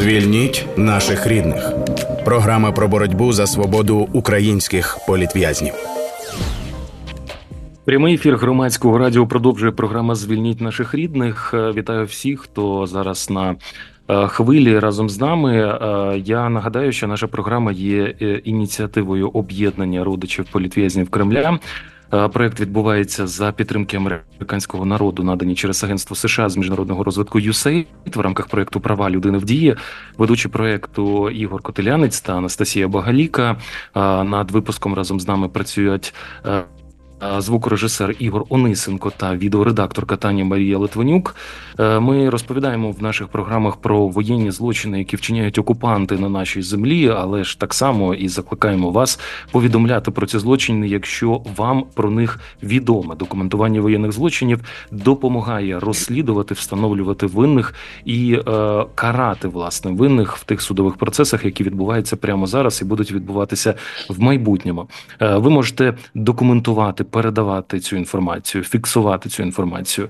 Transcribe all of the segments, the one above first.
Звільніть наших рідних. Програма про боротьбу за свободу українських політв'язнів. Прямий ефір Громадського радіо продовжує програма «Звільніть наших рідних». Вітаю всіх, хто зараз на хвилі разом з нами. Я нагадаю, що наша програма є ініціативою «Об'єднання родичів політв'язнів Кремля». Проект відбувається за підтримки американського народу, надані через Агентство США з міжнародного розвитку USAID в рамках проекту «Права людини в дії». Ведучі проекту Ігор Котелянець та Анастасія Багаліка. Над випуском разом з нами працюють звукорежисер Ігор Онисенко та відеоредакторка Таня Марія Литвинюк. Ми розповідаємо в наших програмах про воєнні злочини, які вчиняють окупанти на нашій землі, але ж так само і закликаємо вас повідомляти про ці злочини, якщо вам про них відомо. Документування воєнних злочинів допомагає розслідувати, встановлювати винних і карати, власне, винних в тих судових процесах, які відбуваються прямо зараз і будуть відбуватися в майбутньому. Ви можете документувати, передавати цю інформацію, фіксувати цю інформацію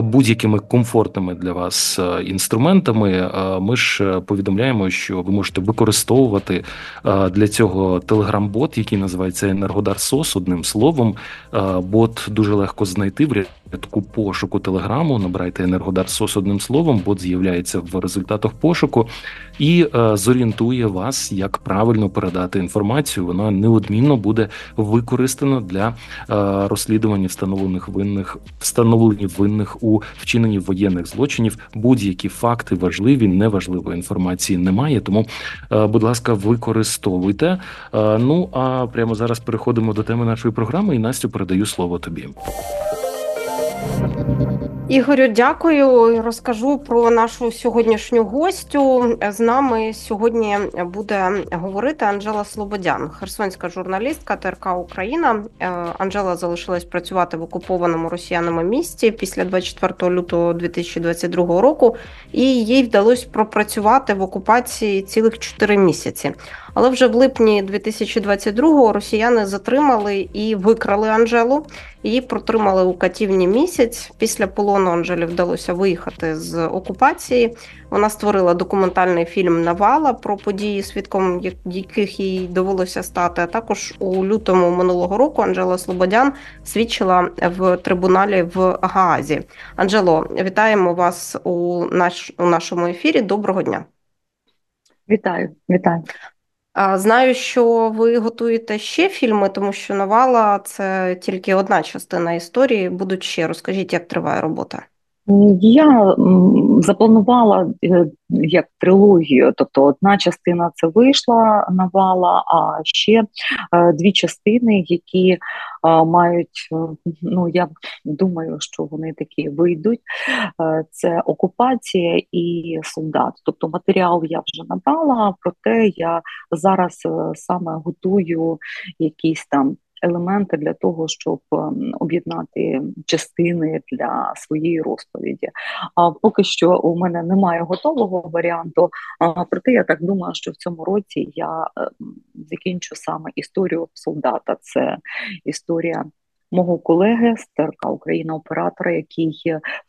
будь-якими комфортними для вас інструментами. Ми ж повідомляємо, що ви можете використовувати для цього телеграм-бот, який називається EnergoDarSOS, одним словом. Бот дуже легко знайти в рядку пошуку телеграму. Набирайте EnergoDarSOS одним словом, бот з'являється в результатах пошуку і зорієнтує вас, як правильно передати інформацію. Вона неодмінно буде використана для розслідування встановлені винних у вчиненні воєнних злочинів. Будь-які факти важливі, неважливої інформації немає, тому, будь ласка, використовуйте. Ну, а прямо зараз переходимо до теми нашої програми і, Настю, передаю слово тобі. Ігорю, дякую. Розкажу про нашу сьогоднішню гостю. З нами сьогодні буде говорити Анжела Слободян, херсонська журналістка ТРК «Україна». Анжела залишилась працювати в окупованому росіянами місті після 24 лютого 2022 року, і їй вдалося пропрацювати в окупації цілих 4 місяці. Але вже в липні 2022-го росіяни затримали і викрали Анжелу. Її протримали у катівні місяць. Після полону Анжелі вдалося виїхати з окупації. Вона створила документальний фільм «Навала» про події, свідком яких їй довелося стати. А також у лютому минулого року Анжела Слободян свідчила в трибуналі в Гаазі. Анжело, вітаємо вас у нашому ефірі. Доброго дня. Вітаю. Знаю, що ви готуєте ще фільми, тому що «Навала» – це тільки одна частина історії. Будуть ще. Розкажіть, як триває робота? Я запланувала як трилогію, тобто одна частина – це вийшла «Навала», а ще 2 частини, які мають, ну я думаю, що вони такі вийдуть, це «Окупація» і «Солдат». Тобто матеріал я вже надала, проте я зараз саме готую якісь там елементи для того, щоб об'єднати частини для своєї розповіді. Поки що у мене немає готового варіанту, проте я так думаю, що в цьому році я закінчу саме історію солдата. Це історія мого колеги з ТРК «Україна» оператора, який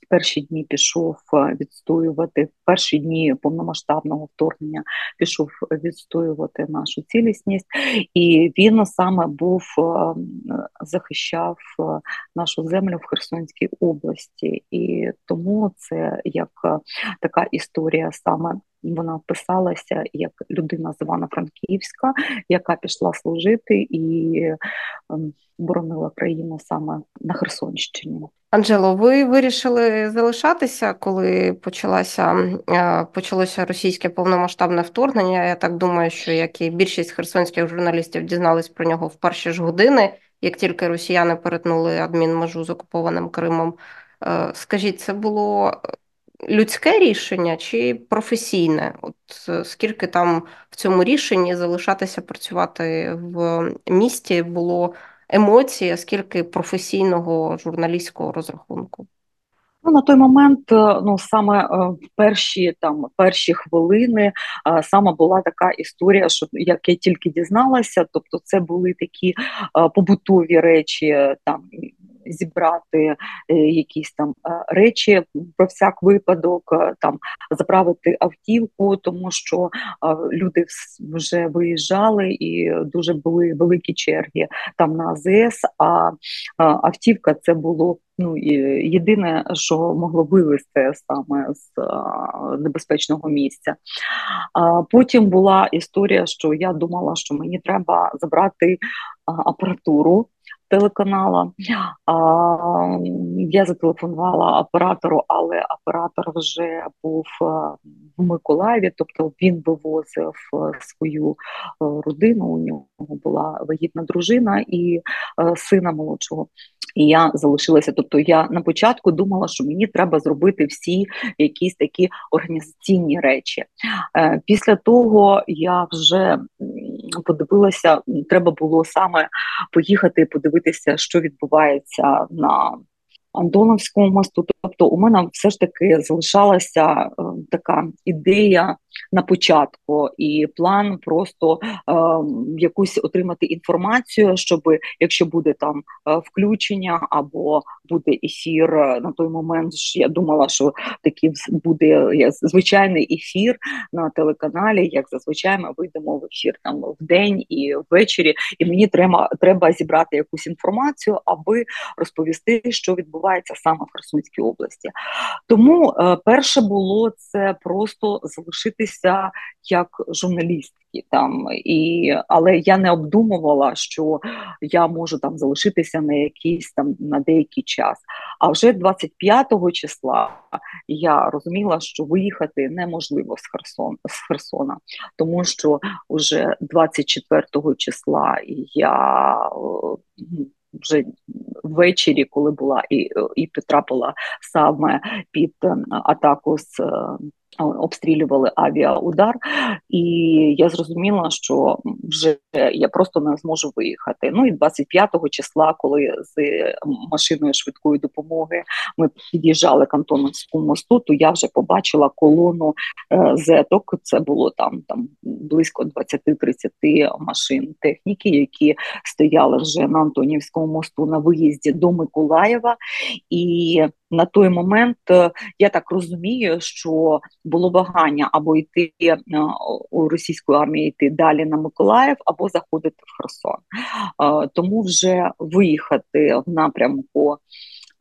в перші дні пішов відстоювати, в перші дні повномасштабного вторгнення пішов відстоювати нашу цілісність. І він саме був, захищав нашу землю в Херсонській області. І тому це як така історія саме. Вона вписалася як людина з Івано-Франківська, яка пішла служити і боронила країну саме на Херсонщині. Анжело, ви вирішили залишатися, коли почалося російське повномасштабне вторгнення? Я так думаю, що як і більшість херсонських журналістів дізнались про нього в перші ж години, як тільки росіяни перетнули адмінмежу з окупованим Кримом. Скажіть, це було людське рішення чи професійне? От скільки там в цьому рішенні залишатися працювати в місті було емоцій, а скільки професійного журналістського розрахунку? Ну, на той момент, саме перші хвилини, саме була така історія, що як я тільки дізналася, тобто це були такі побутові речі, там зібрати якісь там речі про всяк випадок, там заправити автівку, тому що люди вже виїжджали і дуже були великі черги там на АЗС, а автівка це було єдине, що могло вивезти саме з небезпечного місця. Потім була історія, що я думала, що мені треба забрати апаратуру телеканала. Я зателефонувала оператору, але оператор вже був в Миколаєві, тобто він вивозив свою родину, у нього була вагітна дружина і сина молодшого. І я залишилася, тобто я на початку думала, що мені треба зробити всі якісь такі організаційні речі. Після того я вже подивилася, треба було саме поїхати і подивитися, що відбувається на Антонівському мосту. Тобто у мене все ж таки залишалася така ідея на початку і план просто якусь отримати інформацію, щоб якщо буде там включення або буде ефір, на той момент я думала, що такий буде звичайний ефір на телеканалі, як зазвичай ми вийдемо в ефір там в день і ввечері, і мені треба зібрати якусь інформацію, аби розповісти, що відбувається саме в Херсонській області. Тому перше було це просто залишити як журналістки там, але я не обдумувала, що я можу там залишитися на якийсь там на деякий час. А вже 25-го числа я розуміла, що виїхати неможливо з Херсона, тому що вже 24-го числа я вже ввечері, коли була і потрапила саме під атаку з обстрілювали авіаудар, і я зрозуміла, що вже я просто не зможу виїхати. І 25-го числа, коли з машиною швидкої допомоги ми під'їжджали к Антонівському мосту, то я вже побачила колону зеток, це було там близько 20-30 машин техніки, які стояли вже на Антонівському мосту на виїзді до Миколаєва, і на той момент, я так розумію, що було вагання або йти у російську армію, йти далі на Миколаїв, або заходити в Херсон. Тому вже виїхати в напрямку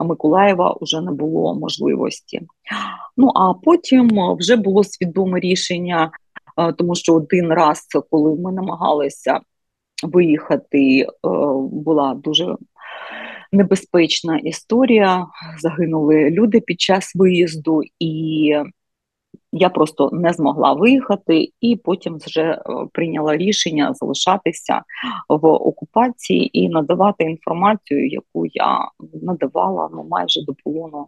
Миколаєва вже не було можливості. А потім вже було свідоме рішення, тому що один раз, коли ми намагалися виїхати, була дуже небезпечна історія, загинули люди під час виїзду, і я просто не змогла виїхати, і потім вже прийняла рішення залишатися в окупації і надавати інформацію, яку я надавала майже до полону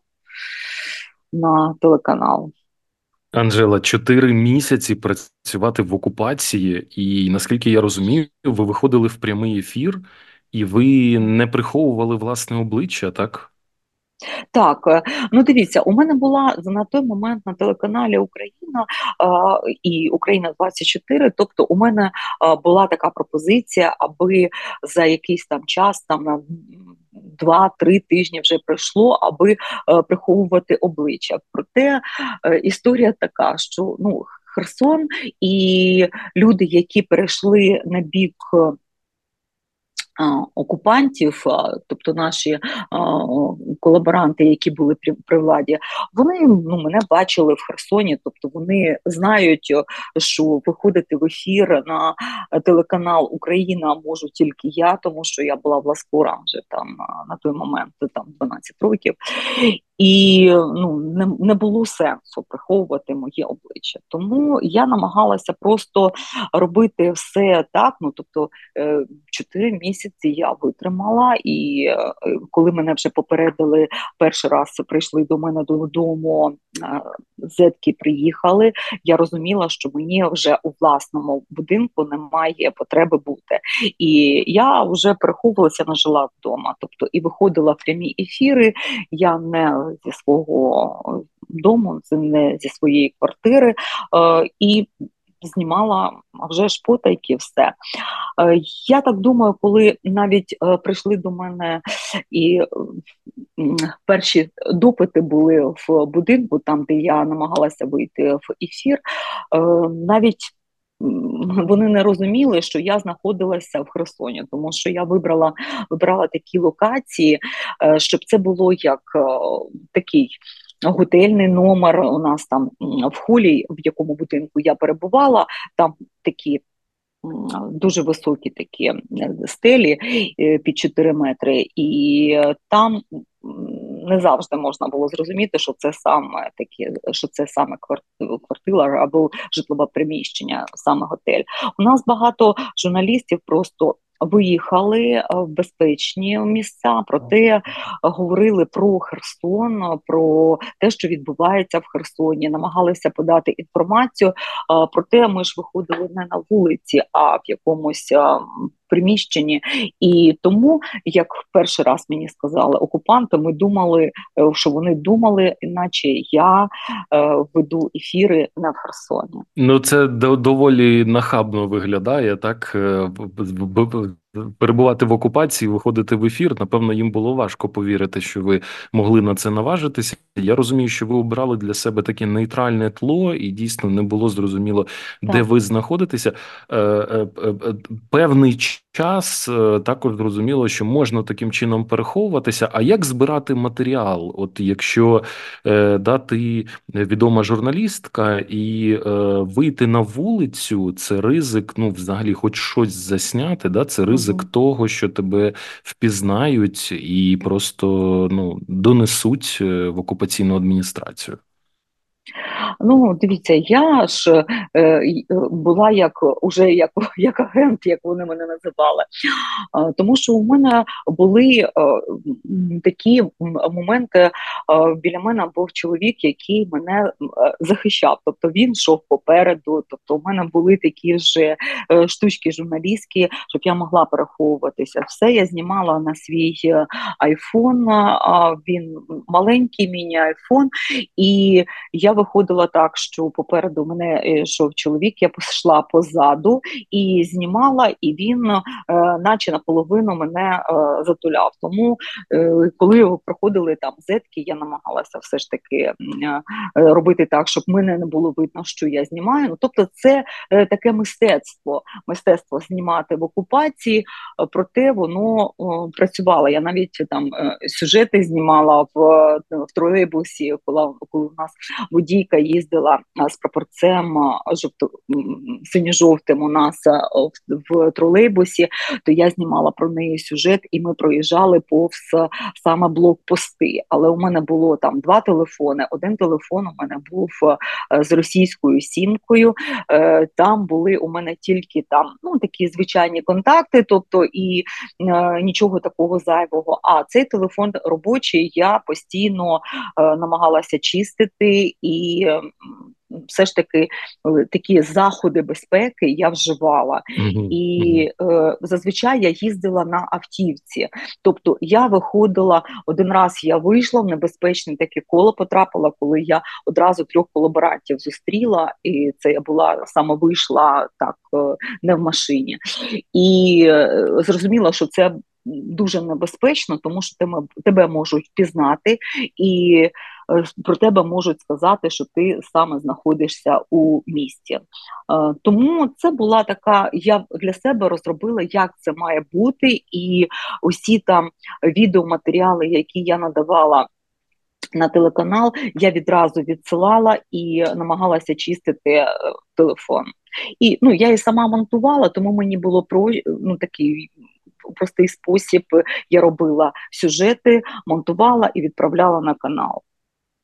на телеканал. Анжела, 4 місяці працювати в окупації, і, наскільки я розумію, ви виходили в прямий ефір, і ви не приховували власне обличчя, так? Так, дивіться, у мене була на той момент на телеканалі «Україна» і «Україна-24», тобто у мене була така пропозиція, аби за якийсь там час, на 2-3 тижні вже пройшло, аби приховувати обличчя. Проте історія така, що Херсон і люди, які перейшли на бік окупантів, тобто наші колаборанти, які були при владі, вони мене бачили в Херсоні, тобто вони знають, що виходити в ефір на телеканал «Україна» можу тільки я, тому що я була власкором вже там на той момент, 12 років, і не було сенсу приховувати моє обличчя. Тому я намагалася просто робити все так, 4 місяці я витримала, і коли мене вже попередили, перший раз прийшли до мене додому, зетки приїхали, я розуміла, що мені вже у власному будинку немає потреби бути. І я вже переховувалася, не жила вдома, тобто і виходила в прямі ефіри, я не зі свого дому, не зі своєї квартири, і знімала вже ж потайки все. Я так думаю, коли навіть прийшли до мене і перші допити були в будинку, там, де я намагалася вийти в ефір, навіть вони не розуміли, що я знаходилася в Херсоні, тому що я вибрала такі локації, щоб це було як такий готельний номер. У нас там в холі, в якому будинку я перебувала, там такі дуже високі такі стелі під 4 метри, і там не завжди можна було зрозуміти, що це саме таке, що це саме квартира або житлове приміщення, саме готель. У нас багато журналістів просто виїхали в безпечні місця, проте говорили про Херсон, про те, що відбувається в Херсоні, намагалися подати інформацію, проте ми ж виходили не на вулиці, а в якомусь приміщенні. І тому, як перший раз мені сказали окупанти, ми думали, що вони думали, наче я веду ефіри на Херсоні. Ну, це доволі нахабно виглядає, так? Перебувати в окупації, виходити в ефір, напевно, їм було важко повірити, що ви могли на це наважитися. Я розумію, що ви обрали для себе таке нейтральне тло, і дійсно не було зрозуміло, де ви знаходитеся. Певний час також зрозуміло, що можна таким чином переховуватися. А як збирати матеріал? От якщо ти відома журналістка і вийти на вулицю, це ризик, ну, взагалі, хоч щось засняти, да, це ризик того, що тебе впізнають і просто донесуть в окупаційну адміністрацію. Ну, дивіться, я ж була як агент, як вони мене називали, тому що у мене були такі моменти, біля мене був чоловік, який мене захищав, тобто він йшов попереду, тобто у мене були такі ж штучки журналістські, щоб я могла переховуватися. Все я знімала на свій айфон, він маленький міні-айфон, і я виходила так, що попереду мене йшов чоловік, я пішла позаду і знімала, і він наче наполовину мене затуляв. Тому, коли проходили там зетки, я намагалася все ж таки робити так, щоб мене не було видно, що я знімаю. Ну, тобто це таке мистецтво знімати в окупації, проте воно працювало. Я навіть там сюжети знімала в тролейбусі, коли у нас водійка їздила з прапорцем синьо-жовтим у нас в тролейбусі, то я знімала про неї сюжет, і ми проїжджали повз саме блокпости. Але у мене було там 2 телефони. Один телефон у мене був з російською сімкою. Там були у мене тільки там такі звичайні контакти, тобто і нічого такого зайвого. А цей телефон робочий я постійно намагалася чистити, і все ж таки такі заходи безпеки я вживала. І зазвичай я їздила на автівці. Тобто я виходила, один раз я вийшла в небезпечне таке коло, потрапила, коли я одразу 3 колаборантів зустріла, і це я була, саме вийшла так, не в машині. І зрозуміла, що це дуже небезпечно, тому що тебе можуть пізнати, і про тебе можуть сказати, що ти саме знаходишся у місті. Тому це була така, я для себе розробила, як це має бути, і усі там відеоматеріали, які я надавала на телеканал, я відразу відсилала і намагалася чистити телефон. І я і сама монтувала, тому мені було такий простий спосіб, я робила сюжети, монтувала і відправляла на канал.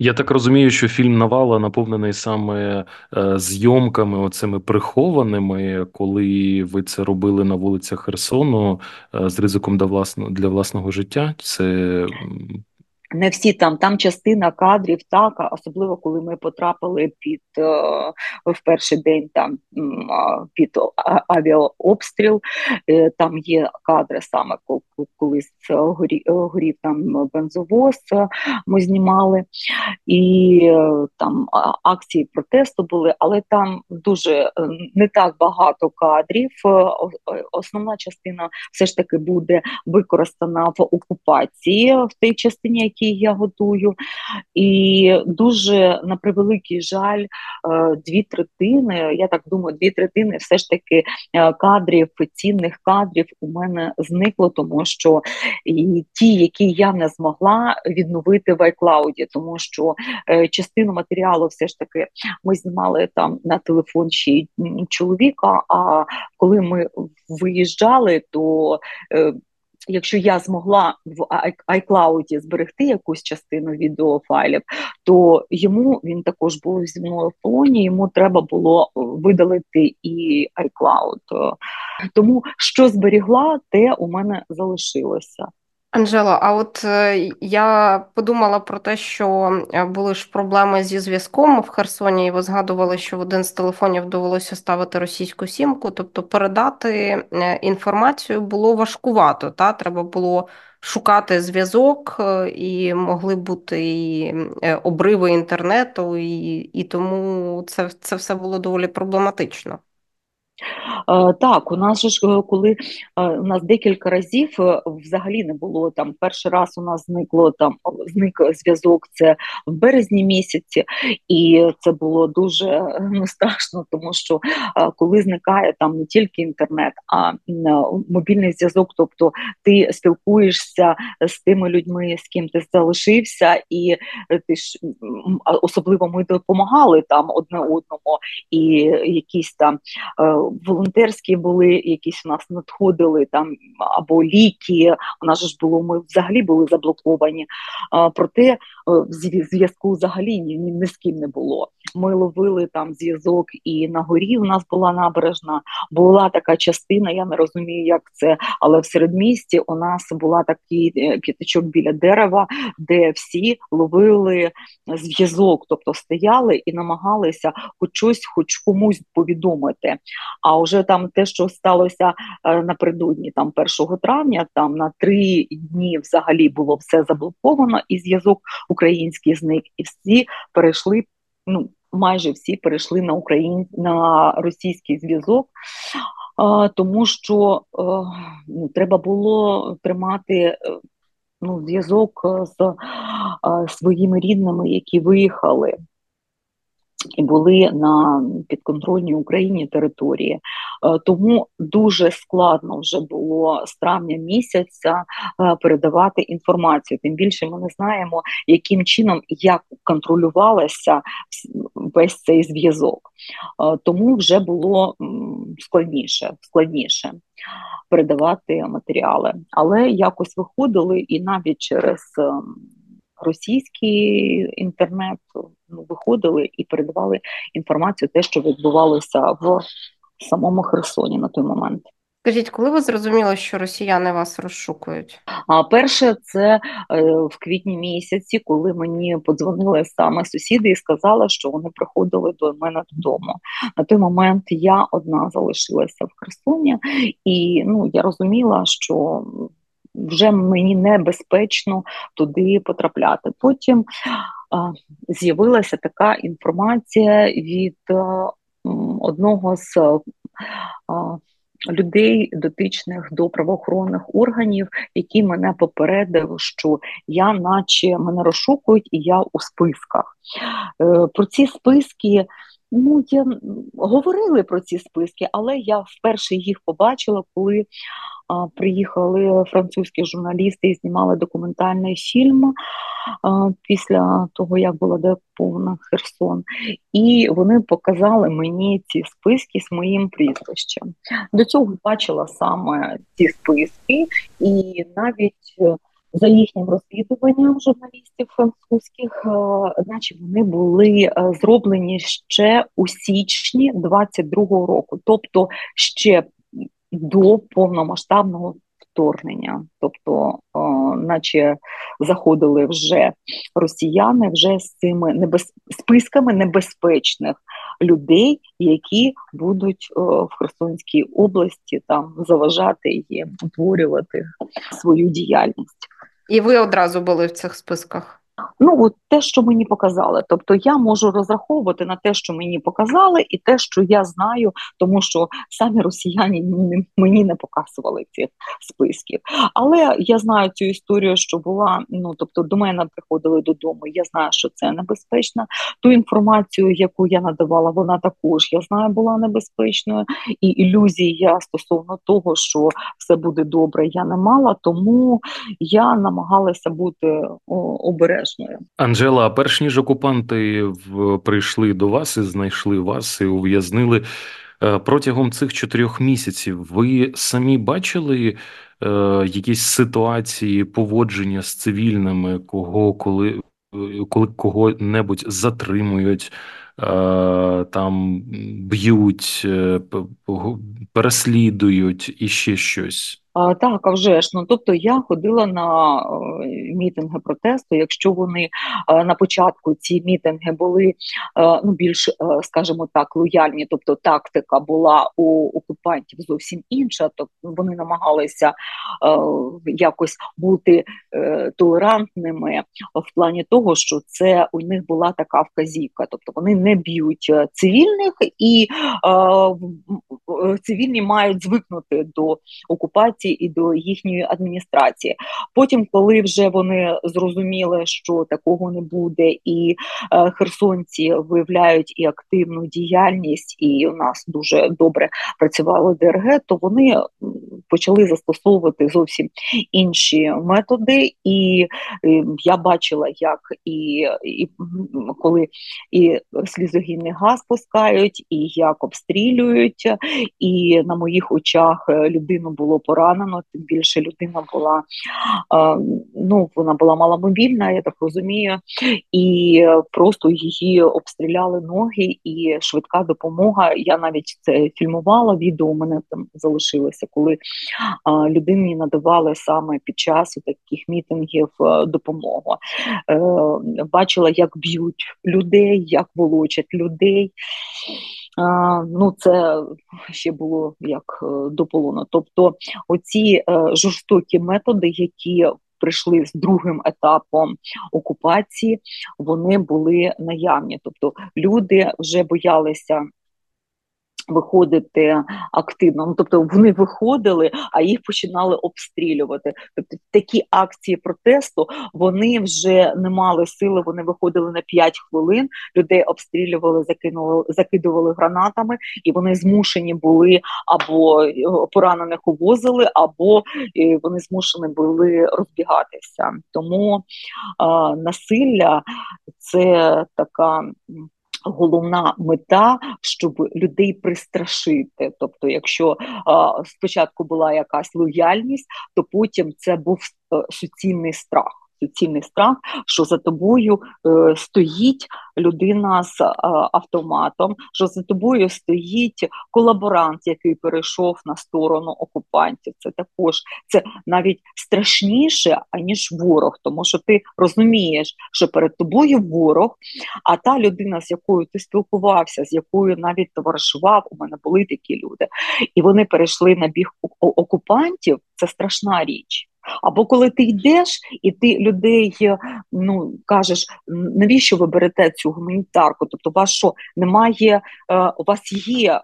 Я так розумію, що фільм «Навала» наповнений саме зйомками оцими прихованими, коли ви це робили на вулицях Херсону з ризиком для власного життя. Це Не всі там частина кадрів, так, особливо коли ми потрапили в перший день там під авіаобстріл, там є кадри саме, коли горів там бензовоз, ми знімали, і там акції протесту були, але там дуже не так багато кадрів, основна частина все ж таки буде використана в окупації, в тій частині, які я готую, і дуже, на превеликий жаль, дві третини все ж таки кадрів, цінних кадрів у мене зникло, тому що і ті, які я не змогла відновити в iCloud, тому що частину матеріалу все ж таки ми знімали там на телефон ще й чоловіка, а коли ми виїжджали, то якщо я змогла в iCloud зберегти якусь частину відеофайлів, то йому, він також був зі мною в полоні, йому треба було видалити і iCloud. Тому що зберігла, те у мене залишилося. Анжела, а от я подумала про те, що були ж проблеми зі зв'язком в Херсоні, і ви згадували, що в один з телефонів довелося ставити російську сімку, тобто передати інформацію було важкувато, та? Треба було шукати зв'язок, і могли бути і обриви інтернету, і тому це все було доволі проблематично. Так, у нас же ж, коли у нас декілька разів взагалі не було, там перший раз у нас зник зв'язок, це в березні місяці, і це було дуже страшно, тому що коли зникає там не тільки інтернет, а мобільний зв'язок, тобто ти спілкуєшся з тими людьми, з ким ти залишився, і ти ж, особливо ми допомагали там одне одному, і якісь там волонтерські були, якісь у нас надходили там, або ліки, у нас ж було, ми взагалі були заблоковані, проте зв'язку взагалі ні з ким не було. Ми ловили там зв'язок і на горі у нас була набережна, була така частина, я не розумію, як це, але в середмісті у нас була такий п'ятачок біля дерева, де всі ловили зв'язок, тобто стояли і намагалися хоч комусь повідомити. А вже там те, що сталося напередодні там 1 травня, там на 3 дні взагалі було все заблоковано, і зв'язок український зник, і всі перейшли, майже всі перейшли на російський зв'язок, тому що треба було тримати зв'язок з своїми рідними, які виїхали і були на підконтрольній Україні території. Тому дуже складно вже було з травня місяця передавати інформацію. Тим більше ми не знаємо, яким чином і як контролювався весь цей зв'язок. Тому вже було складніше передавати матеріали. Але якось виходили, і навіть через російський інтернет виходили і передавали інформацію, те, що відбувалося в самому Херсоні на той момент. Скажіть, коли ви зрозуміли, що росіяни вас розшукують? Перше, це в квітні місяці, коли мені подзвонили саме сусіди і сказали, що вони приходили до мене додому. На той момент я одна залишилася в Херсоні, і я розуміла, що вже мені небезпечно туди потрапляти. Потім з'явилася така інформація від одного з людей, дотичних до правоохоронних органів, який мене попередив, що мене розшукують і я у списках. Про ці списки говорили про ці списки, але я вперше їх побачила, коли приїхали французькі журналісти і знімали документальний фільм після того, як була деокупована Херсон. І вони показали мені ці списки з моїм прізвищем. До цього бачила саме ці списки, і навіть за їхнім розслідуванням журналістів французьких, наче вони були зроблені ще у січні 22-го року, тобто ще до повномасштабного вторгнення, тобто наче заходили вже росіяни, вже з цими списками небезпечних людей, які будуть в Херсонській області там заважати і утворювати свою діяльність. І ви одразу були в цих списках? Ну, от те, що мені показали. Тобто я можу розраховувати на те, що мені показали, і те, що я знаю, тому що самі росіяни мені не показували цих списків. Але я знаю цю історію, що була, ну, тобто до мене приходили додому, я знаю, що це небезпечно. Ту інформацію, яку я надавала, вона також, я знаю, була небезпечною. І ілюзії я стосовно того, що все буде добре, я не мала, тому я намагалася бути обережною. Анжела, а перш ніж окупанти прийшли до вас і знайшли вас і ув'язнили, протягом цих 4 місяців ви самі бачили якісь ситуації поводження з цивільними, коли кого-небудь затримують, там б'ють, переслідують і ще щось? Так, а вже ж, ну, тобто я ходила на мітинги протесту, якщо вони на початку ці мітинги були, ну, більш, скажімо так, лояльні, тобто тактика була у окупантів зовсім інша, тобто вони намагалися якось бути толерантними в плані того, що це у них була така вказівка, тобто вони не б'ють цивільних і цивільні мають звикнути до окупації і до їхньої адміністрації. Потім, коли вже вони зрозуміли, що такого не буде, і херсонці виявляють і активну діяльність, і у нас дуже добре працювало ДРГ, то вони почали застосовувати зовсім інші методи, і я бачила, як і коли і слізогінний газ пускають, і як обстрілюють, і на моїх очах людину було поранено, тим більше людина була, ну, вона була маломобільна, я так розумію, і просто її обстріляли ноги, і швидка допомога, я навіть це фільмувала, відео у мене там залишилося, коли людині надавали саме під час таких мітингів допомогу. Бачила, як б'ють людей, як волочать людей. Ну, це ще було як до полону. Тобто оці жорстокі методи, які прийшли з другим етапом окупації, вони були наявні. Тобто люди вже боялися виходити активно. Ну, тобто вони виходили, а їх починали обстрілювати. Тобто такі акції протесту, вони вже не мали сили, вони виходили на 5 хвилин, людей обстрілювали, закидували гранатами, і вони змушені були або поранених увозили, або вони змушені були розбігатися. Тому насилля – це така головна мета, щоб людей пристрашити. Тобто, якщо спочатку була якась лояльність, то потім це був суцільний страх. Суцільний страх, що за тобою стоїть людина з автоматом, що за тобою стоїть колаборант, який перейшов на сторону окупантів. Це також, це навіть страшніше, аніж ворог, тому що ти розумієш, що перед тобою ворог, а та людина, з якою ти спілкувався, з якою навіть товаришував, у мене були такі люди, і вони перейшли на бік окупантів, це страшна річ. Або коли ти йдеш і ти людей, ну, кажеш, навіщо ви берете цю гуманітарку? Тобто у вас що, немає, у вас є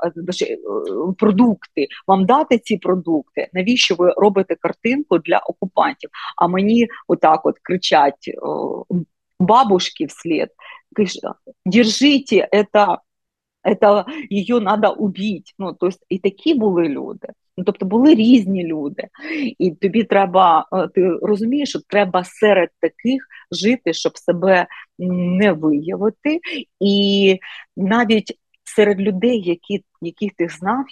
продукти, вам дати ці продукти? Навіщо ви робите картинку для окупантів? А мені отак от кричать бабушки вслід, держите, это її треба убити. Ну, тобто, і такі були люди. Ну, тобто були різні люди, і тобі треба, ти розумієш, що треба серед таких жити, щоб себе не виявити, і навіть серед людей, яких ти знав,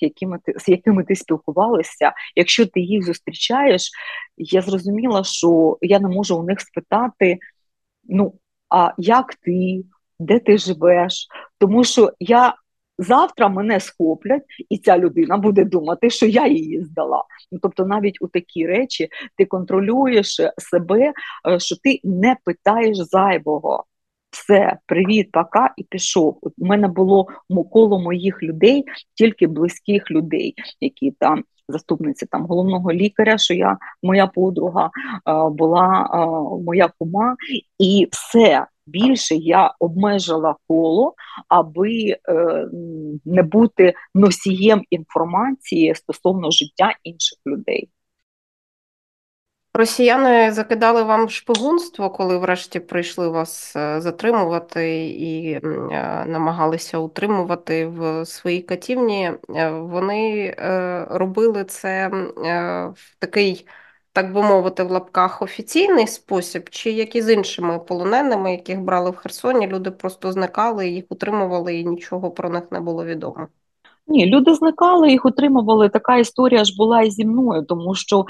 з якими ти спілкувалася, якщо ти їх зустрічаєш, я зрозуміла, що я не можу у них спитати, ну, а як ти, де ти живеш, тому що я Завтра мене схоплять, і ця людина буде думати, що я її здала. Тобто навіть у такі речі ти контролюєш себе, що ти не питаєш зайвого. Все, привіт, пока, і пішов. У мене було коло моїх людей, тільки близьких людей, які там, заступниці там, головного лікаря, що я, моя подруга, була моя кума, і все. Більше я обмежила коло, аби не бути носієм інформації стосовно життя інших людей. Росіяни закидали вам шпигунство, коли врешті прийшли вас затримувати і намагалися утримувати в своїй катівні. Вони робили це в такий, так би мовити, в лапках офіційний спосіб, чи як і з іншими полоненими, яких брали в Херсоні, люди просто зникали, їх утримували і нічого про них не було відомо? Ні, люди зникали, їх утримували. Така історія ж була і зі мною, тому що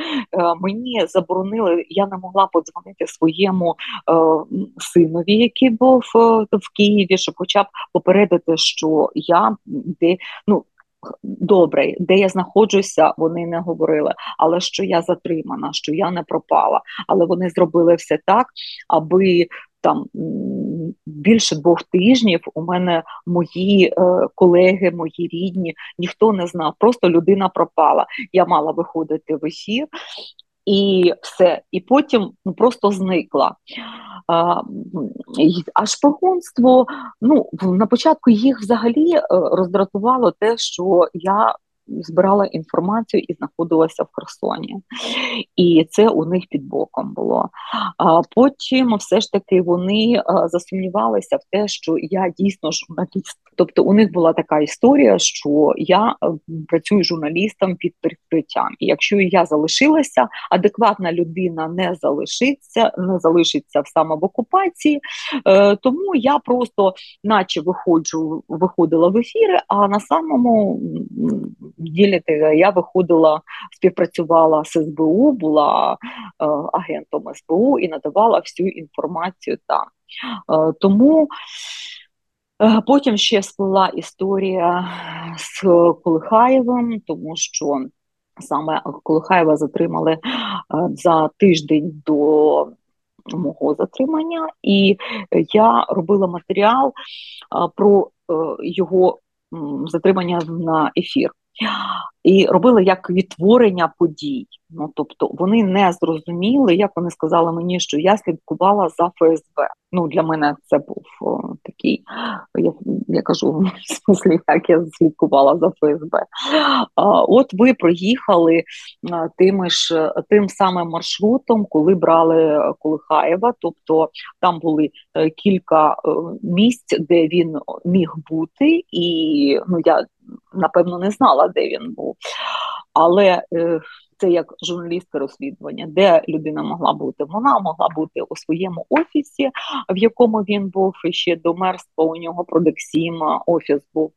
мені заборонили, я не могла подзвонити своєму синові, який був в Києві, щоб хоча б попередити, що я де, добре, де я знаходжуся, вони не говорили, але що я затримана, що я не пропала. Але вони зробили все так, аби там більше 2 тижнів у мене мої колеги, мої рідні, ніхто не знав, просто людина пропала. Я мала виходити в ефір і все. І потім просто зникла. А шпигунство, на початку їх взагалі роздратувало те, що я збирала інформацію і знаходилася в Херсоні. І це у них під боком було. А потім все ж таки вони засумнівалися в те, що я дійсно журналіст. Тобто у них була така історія, що я працюю журналістом під прикриттям. І якщо я залишилася, адекватна людина не залишиться саме в окупації, тому я просто наче виходила в ефіри, а на самому ділити я виходила, співпрацювала з СБУ, була агентом СБУ і надавала всю інформацію там. Тому потім ще сплила історія з Колихаєвим, тому що саме Колихаєва затримали за тиждень до мого затримання, і я робила матеріал про його затримання на ефір. І робили як відтворення подій. Тобто вони не зрозуміли, як вони сказали мені, що я слідкувала за ФСБ. Для мене це був такий, я кажу, в смислі, як я слідкувала за ФСБ. От ви проїхали тим самим маршрутом, коли брали Колихаєва. Тобто там були кілька місць, де він міг бути, і я, напевно, не знала, де він був. Але це як журналістське розслідування, де людина могла бути. Вона могла бути у своєму офісі, в якому він був ще до мерства, у нього продексім офіс був.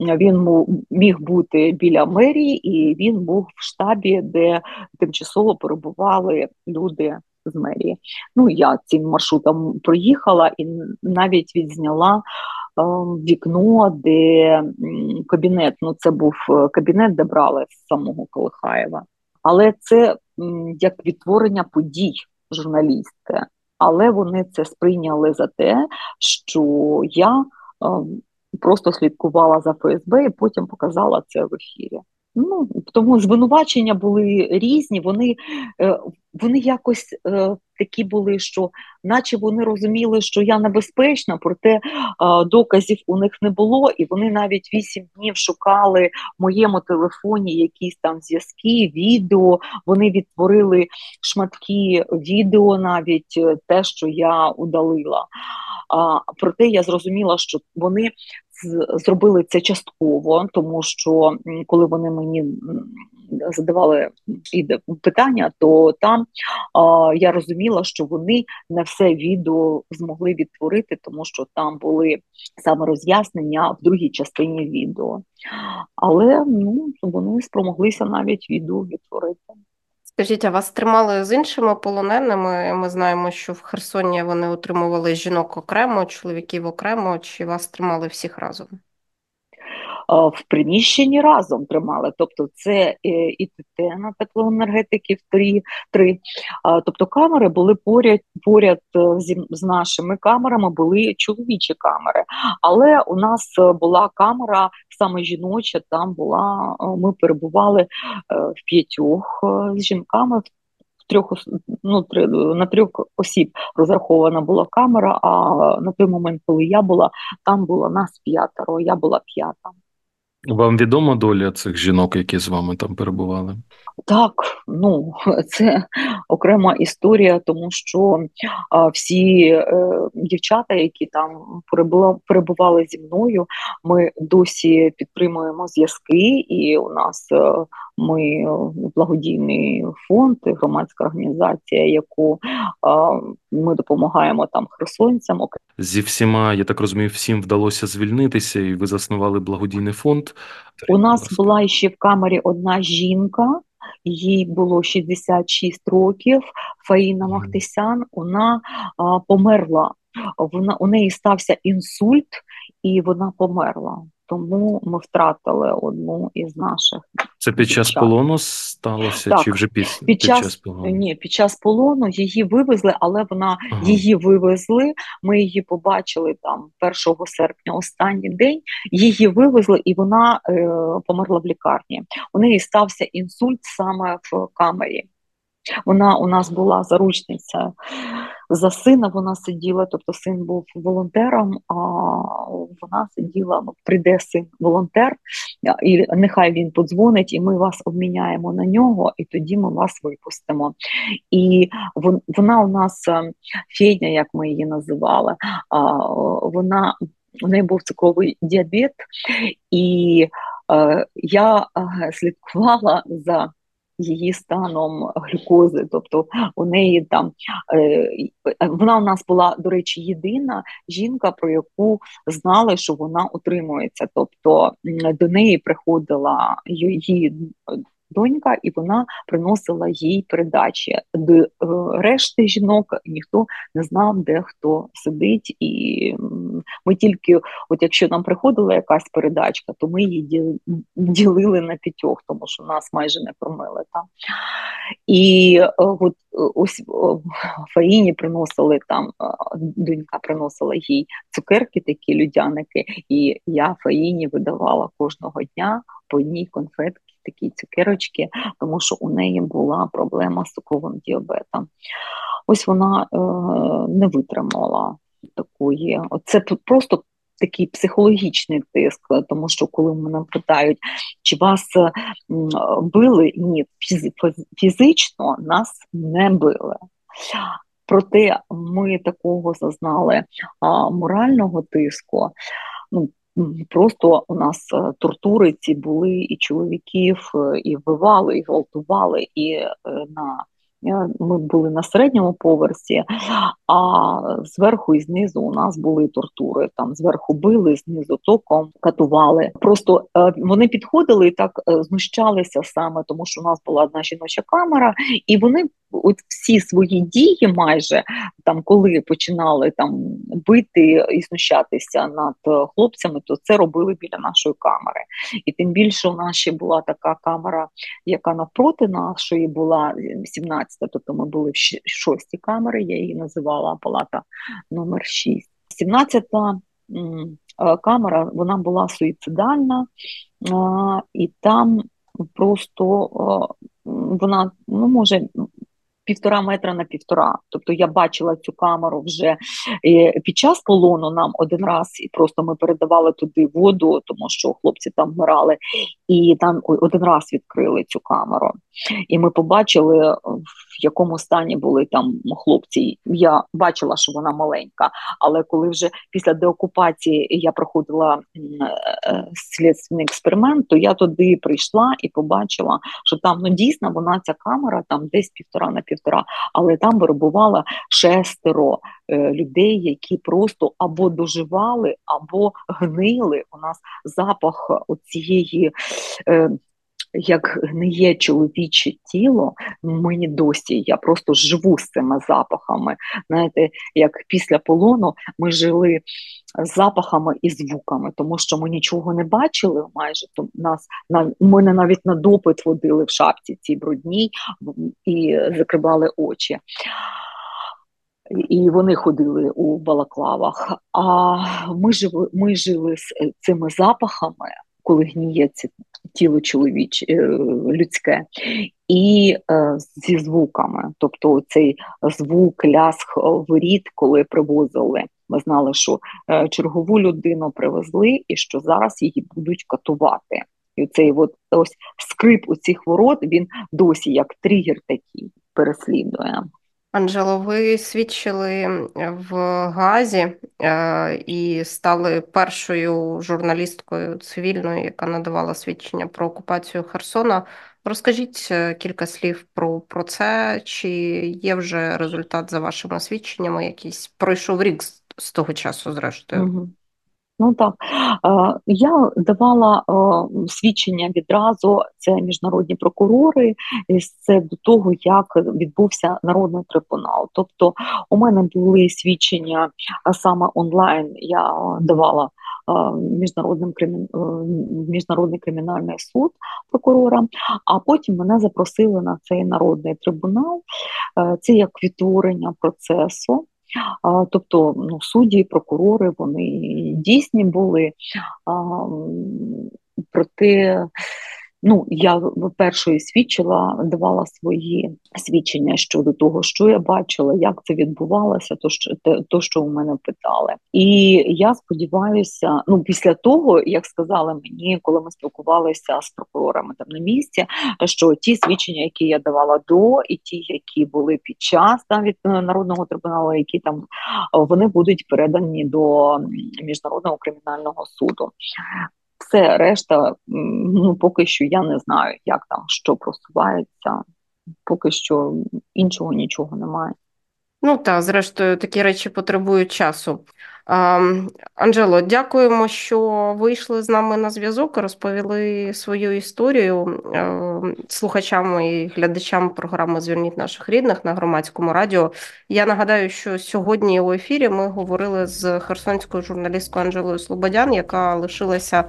Він міг бути біля мерії, і він був в штабі, де тимчасово перебували люди з мерії. Я цим маршрутом проїхала і навіть відзняла вікно, де кабінет, це був кабінет, де брали самого Колихаєва. Але це як відтворення подій журналістки. Але вони це сприйняли за те, що я просто слідкувала за ФСБ і потім показала це в ефірі. Тому звинувачення були різні, вони якось такі були, що наче вони розуміли, що я небезпечна, проте доказів у них не було, і вони навіть 8 днів шукали в моєму телефоні якісь там зв'язки, відео, вони відтворили шматки відео, навіть те, що я удалила. Проте я зрозуміла, що вони зробили це частково, тому що коли вони мені задавали питання, то там я розуміла, що вони не все відео змогли відтворити, тому що там були саме роз'яснення в другій частині відео. Але вони спромоглися навіть відео відтворити. Скажіть, а вас тримали з іншими полоненими? Ми знаємо, що в Херсоні вони отримували жінок окремо, чоловіків окремо. Чи вас тримали всіх разом? в приміщенні разом тримали. Тобто це і ТТ на теплоенергетиків 3. Тобто камери були поряд з нашими камерами, були чоловічі камери. Але у нас була камера саме жіноча, там була, ми перебували в 5 з жінками, на 3 осіб розрахована була камера, а на той момент, коли я була, там було нас 5, я була 5. Вам відома доля цих жінок, які з вами там перебували? Так, це окрема історія, тому що всі дівчата, які там перебували зі мною, ми досі підтримуємо зв'язки, і у нас ми благодійний фонд, громадська організація, яку ми допомагаємо там херсонцям. Зі всіма, я так розумію, всім вдалося звільнитися, і ви заснували благодійний фонд. У нас була ще в камері одна жінка, їй було 66 років, Фаїна Махтисян, вона померла. У неї стався інсульт, і вона померла. Тому ми втратили одну із наших. Це під час полону сталося, так, чи вже після? Під час полону? Ні, під час полону її вивезли, але її вивезли, ми її побачили там 1 серпня, останній день, її вивезли, і вона померла в лікарні. У неї стався інсульт саме в камері. Вона у нас була заручниця за сина, вона сиділа, тобто син був волонтером, а вона сиділа, прийде син волонтер, і нехай він подзвонить, і ми вас обміняємо на нього, і тоді ми вас випустимо. І вона у нас, Федня, як ми її називали, у неї був цукровий діабет, і я слідкувала за її станом глюкози, тобто у неї там, вона у нас була, до речі, єдина жінка, про яку знали, що вона утримується, тобто до неї приходила її донька, і вона приносила їй передачі. До решти жінок ніхто не знав, де хто сидить, і ми тільки, якщо нам приходила якась передачка, то ми її ділили на 5, тому що нас майже не кормили там. І ось Фаїні приносили там, донька приносила їй цукерки, такі людяники, і я Фаїні видавала кожного дня по одній конфетці, такі цукерочки, тому що у неї була проблема з цукровим діабетом. Ось вона не витримала такої. Це просто такий психологічний тиск, тому що коли мене питають, чи вас били? Ні, фізично нас не били. Проте ми такого зазнали морального тиску. Просто у нас тортури ці були і чоловіків, і вбивали, і гвалтували, і ми були на середньому поверсі, а зверху і знизу у нас були тортури. Там зверху били, знизу током катували. Просто вони підходили і так знущалися саме, тому що у нас була одна жіноча камера, і вони всі свої дії майже, там, коли починали там бити і знущатися над хлопцями, то це робили біля нашої камери. І тим більше у нас ще була така камера, яка навпроти нашої була 17-та, тобто ми були в 6-й камері, я її називала палата номер 6. 17-та камера, вона була суїцидальна, і там просто вона, може, 1,5 метра на 1,5. Тобто я бачила цю камеру вже під час полону нам один раз, і просто ми передавали туди воду, тому що хлопці там вмирали, і там один раз відкрили цю камеру. І ми побачили, в якому стані були там хлопці. Я бачила, що вона маленька, але коли вже після деокупації я проходила слідчий експеримент, то я туди прийшла і побачила, що там, дійсно, вона, ця камера, там десь 1,5 на 1,5, але там перебувало 6 людей, які просто або доживали, або гнили. У нас запах цієї як гниє чоловіче тіло, мені досі, я просто живу з цими запахами. Знаєте, як після полону ми жили з запахами і звуками, тому що ми нічого не бачили майже, то мене навіть на допит водили в шапці цій брудній і закривали очі. І вони ходили у балаклавах. А ми жили з цими запахами, коли гніє тіло людське, і зі звуками. Тобто цей звук, ляск воріт, коли привозили. Ми знали, що чергову людину привезли, і що зараз її будуть катувати. І цей ось скрип у цих ворот, він досі як тригер такий переслідує. Анжело, ви свідчили в Гаазі і стали першою журналісткою цивільною, яка надавала свідчення про окупацію Херсона. Розкажіть кілька слів про це. Чи є вже результат за вашими свідченнями? Якийсь пройшов рік з того часу, зрештою. Угу. Ну так, я давала свідчення відразу, це міжнародні прокурори, це до того, як відбувся народний трибунал. Тобто у мене були свідчення саме онлайн, я давала Міжнародний кримінальний суд прокурорам, а потім мене запросили на цей народний трибунал, це як відтворення процесу. Тобто судді, прокурори, вони дійсні були, проте я першою свідчила, давала свої свідчення щодо того, що я бачила, як це відбувалося, то, що у мене питали. І я сподіваюся, після того, як сказали мені, коли ми спілкувалися з прокурорами там на місці, що ті свідчення, які я давала до, і ті, які були під час від народного трибуналу, які там, вони будуть передані до Міжнародного кримінального суду. Все, решта, поки що я не знаю, як там, що просувається, поки що іншого нічого немає. Зрештою, такі речі потребують часу. Анжело, дякуємо, що вийшли з нами на зв'язок і розповіли свою історію слухачам і глядачам програми «Звільніть наших рідних» на Громадському радіо. Я нагадаю, що сьогодні у ефірі ми говорили з херсонською журналісткою Анжелою Слободян, яка лишилася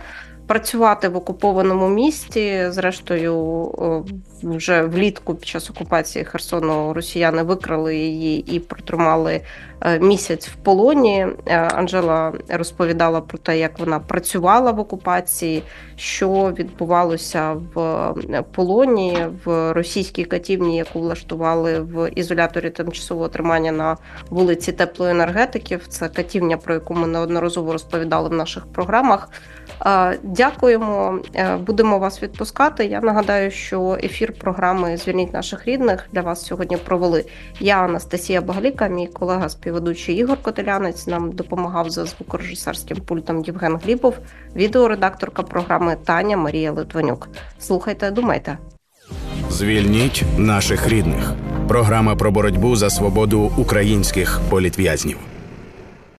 працювати в окупованому місті. Зрештою, вже влітку під час окупації Херсону росіяни викрали її і протримали місяць в полоні. Анжела розповідала про те, як вона працювала в окупації, що відбувалося в полоні, в російській катівні, яку влаштували в ізоляторі тимчасового тримання на вулиці Теплоенергетиків. Це катівня, про яку ми неодноразово розповідали в наших програмах. Дякуємо, будемо вас відпускати. Я нагадаю, що ефір програми «Звільніть наших рідних» для вас сьогодні провели я, Анастасія Багаліка, мій колега-співведучий Ігор Котелянець, нам допомагав за звукорежисерським пультом Євген Гліпов, відеоредакторка програми Таня Марія Литвинюк. Слухайте, думайте. «Звільніть наших рідних» – програма про боротьбу за свободу українських політв'язнів.